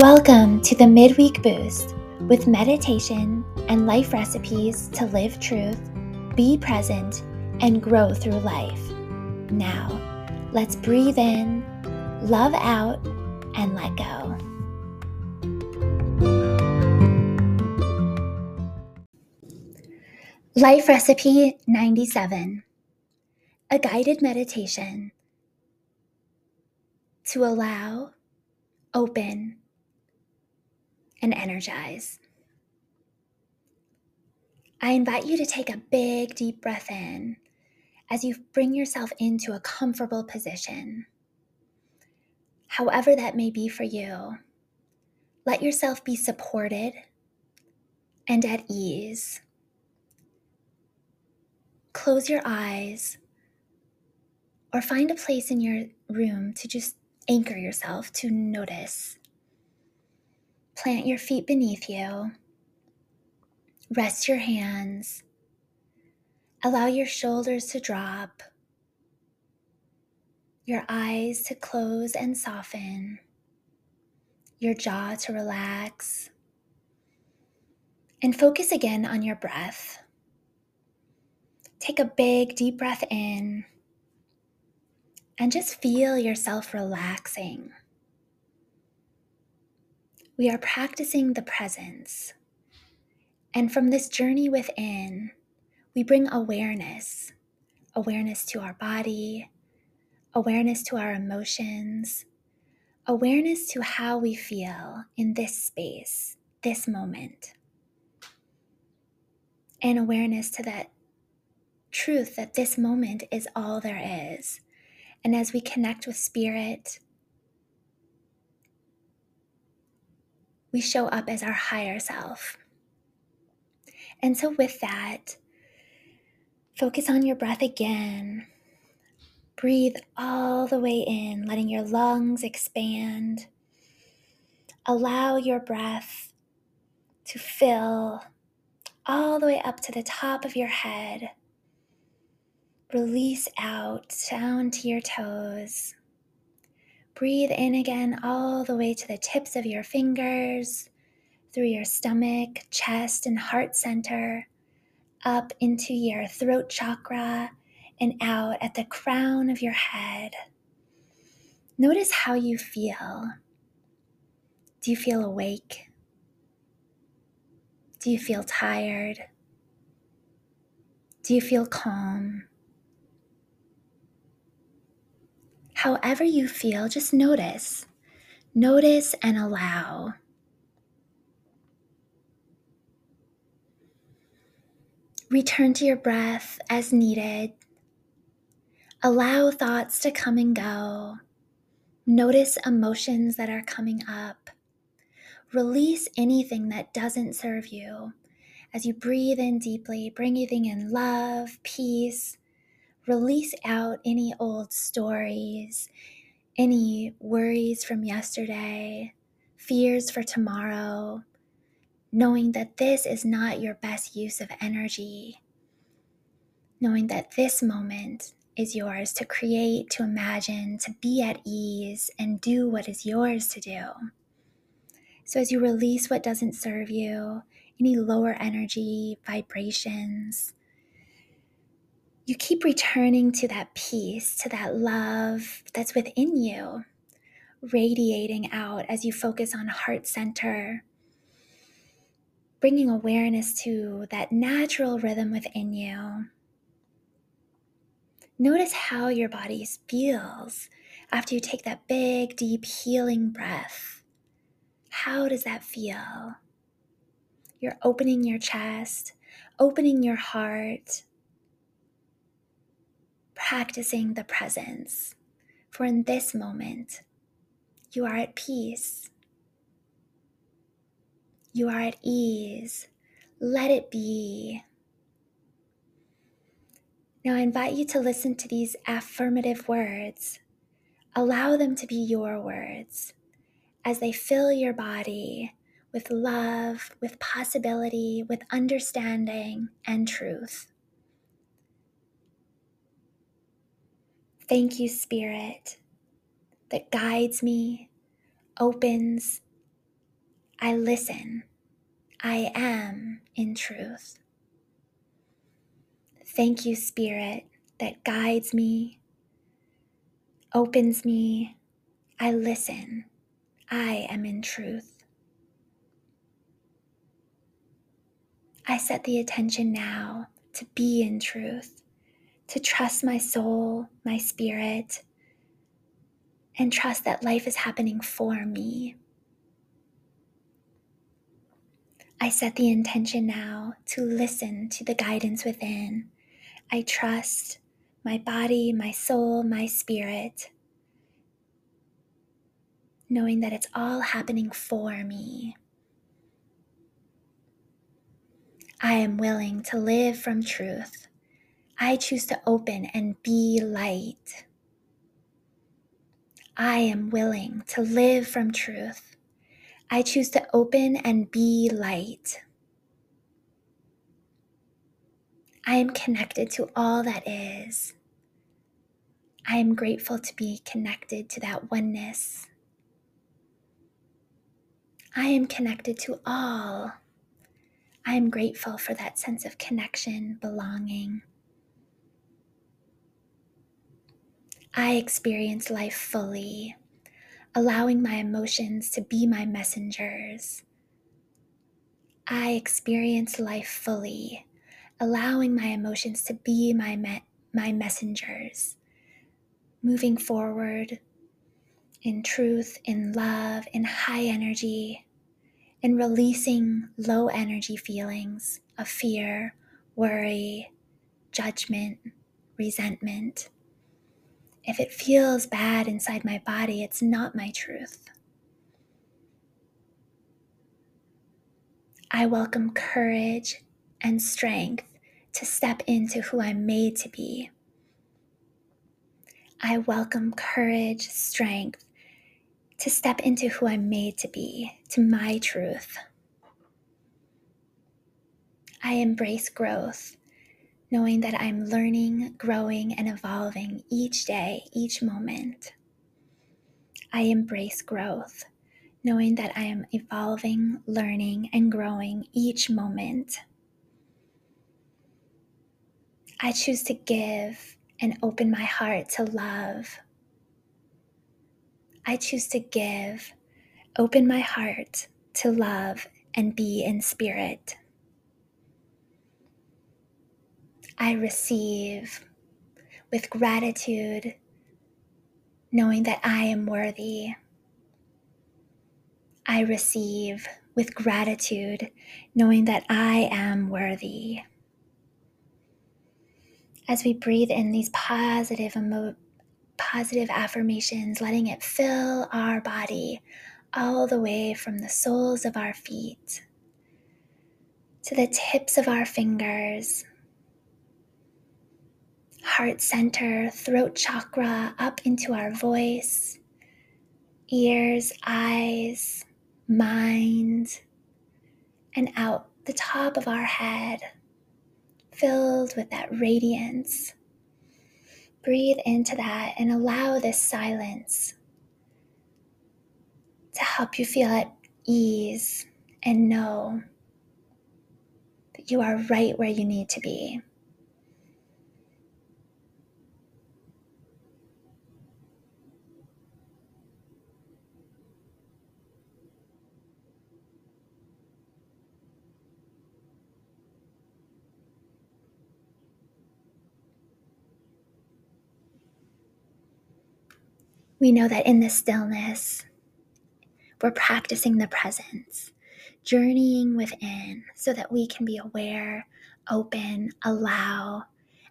Welcome to the Midweek Boost with meditation and life recipes to live truth, be present, and grow through life. Now, let's breathe in, love out, and let go. Life Recipe 97, a guided meditation to allow, open, and energize. I invite you to take a big, deep breath in as you bring yourself into a comfortable position. However that may be for you, let yourself be supported and at ease. Close your eyes or find a place in your room to just anchor yourself to notice. Plant your feet beneath you. Rest your hands. Allow your shoulders to drop. Your eyes to close and soften. Your jaw to relax. And focus again on your breath. Take a big, deep breath in and just feel yourself relaxing. We are practicing the presence. And from this journey within, we bring awareness. Awareness to our body, awareness to our emotions, awareness to how we feel in this space, this moment, and awareness to that truth that this moment is all there is. And as we connect with spirit, we show up as our higher self. And so with that, focus on your breath again. Breathe all the way in, letting your lungs expand. Allow your breath to fill all the way up to the top of your head. Release out down to your toes. Breathe in again all the way to the tips of your fingers, through your stomach, chest, and heart center, up into your throat chakra, and out at the crown of your head. Notice how you feel. Do you feel awake? Do you feel tired? Do you feel calm? However you feel, just notice. Notice and allow. Return to your breath as needed. Allow thoughts to come and go. Notice emotions that are coming up. Release anything that doesn't serve you. As you breathe in deeply, breathing in love, peace, release out any old stories, any worries from yesterday, fears for tomorrow, knowing that this is not your best use of energy, knowing that this moment is yours to create, to imagine, to be at ease, and do what is yours to do. So as you release what doesn't serve you, any lower energy, vibrations, you keep returning to that peace, to that love that's within you, radiating out as you focus on heart center, bringing awareness to that natural rhythm within you. Notice how your body feels after you take that big, deep, healing breath. How does that feel? You're opening your chest, opening your heart, practicing the presence, for in this moment, you are at peace. You are at ease. Let it be. Now I invite you to listen to these affirmative words. Allow them to be your words as they fill your body with love, with possibility, with understanding and truth. Thank you, Spirit, that guides me, opens, I listen. I am in truth. Thank you, Spirit, that guides me, opens me. I listen. I am in truth. I set the attention now to be in truth, to trust my soul, my spirit, and trust that life is happening for me. I set the intention now to listen to the guidance within. I trust my body, my soul, my spirit, knowing that it's all happening for me. I am willing to live from truth. I choose to open and be light. I am willing to live from truth. I choose to open and be light. I am connected to all that is. I am grateful to be connected to that oneness. I am connected to all. I am grateful for that sense of connection, belonging. I experience life fully, allowing my emotions to be my messengers. I experience life fully, allowing my emotions to be my messengers, moving forward in truth, in love, in high energy, and releasing low energy feelings of fear, worry, judgment, resentment. If it feels bad inside my body, it's not my truth. I welcome courage and strength to step into who I'm made to be. I welcome courage, strength to step into who I'm made to be, to my truth. I embrace growth, knowing that I'm learning, growing, and evolving each day, each moment. I embrace growth, knowing that I am evolving, learning, and growing each moment. I choose to give and open my heart to love. I choose to give, open my heart to love, and be in spirit. I receive with gratitude, knowing that I am worthy. I receive with gratitude, knowing that I am worthy. As we breathe in these positive affirmations, letting it fill our body all the way from the soles of our feet to the tips of our fingers. Heart center, throat chakra, up into our voice, ears, eyes, mind, and out the top of our head, filled with that radiance. Breathe into that and allow this silence to help you feel at ease and know that you are right where you need to be. We know that in the stillness, we're practicing the presence, journeying within so that we can be aware, open, allow,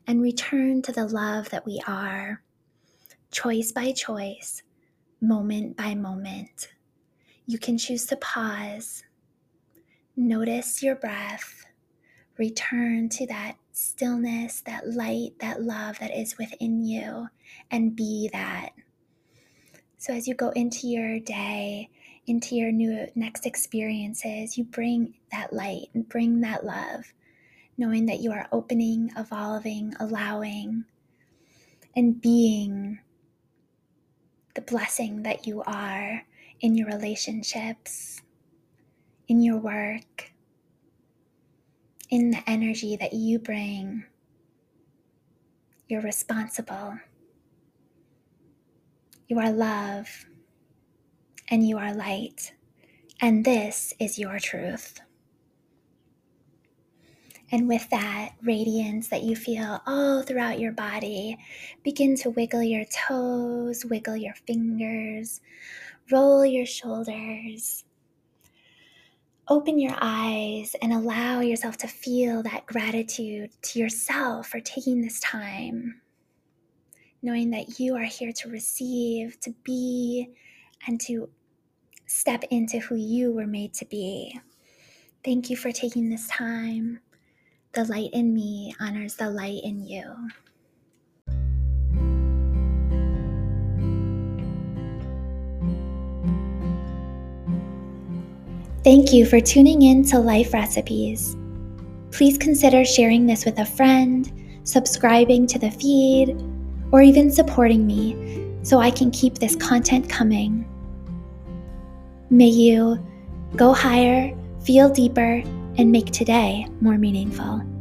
and return to the love that we are, choice by choice, moment by moment. You can choose to pause, notice your breath, return to that stillness, that light, that love that is within you, and be that. So as you go into your day, into your new next experiences, you bring that light and bring that love, knowing that you are opening, evolving, allowing, and being the blessing that you are in your relationships, in your work, in the energy that you bring. You're responsible. You are love, and you are light, and this is your truth. And with that radiance that you feel all throughout your body, begin to wiggle your toes, wiggle your fingers, roll your shoulders. Open your eyes and allow yourself to feel that gratitude to yourself for taking this time, knowing that you are here to receive, to be, and to step into who you were made to be. Thank you for taking this time. The light in me honors the light in you. Thank you for tuning in to Life Recipes. Please consider sharing this with a friend, subscribing to the feed, or even supporting me so I can keep this content coming. May you go higher, feel deeper, and make today more meaningful.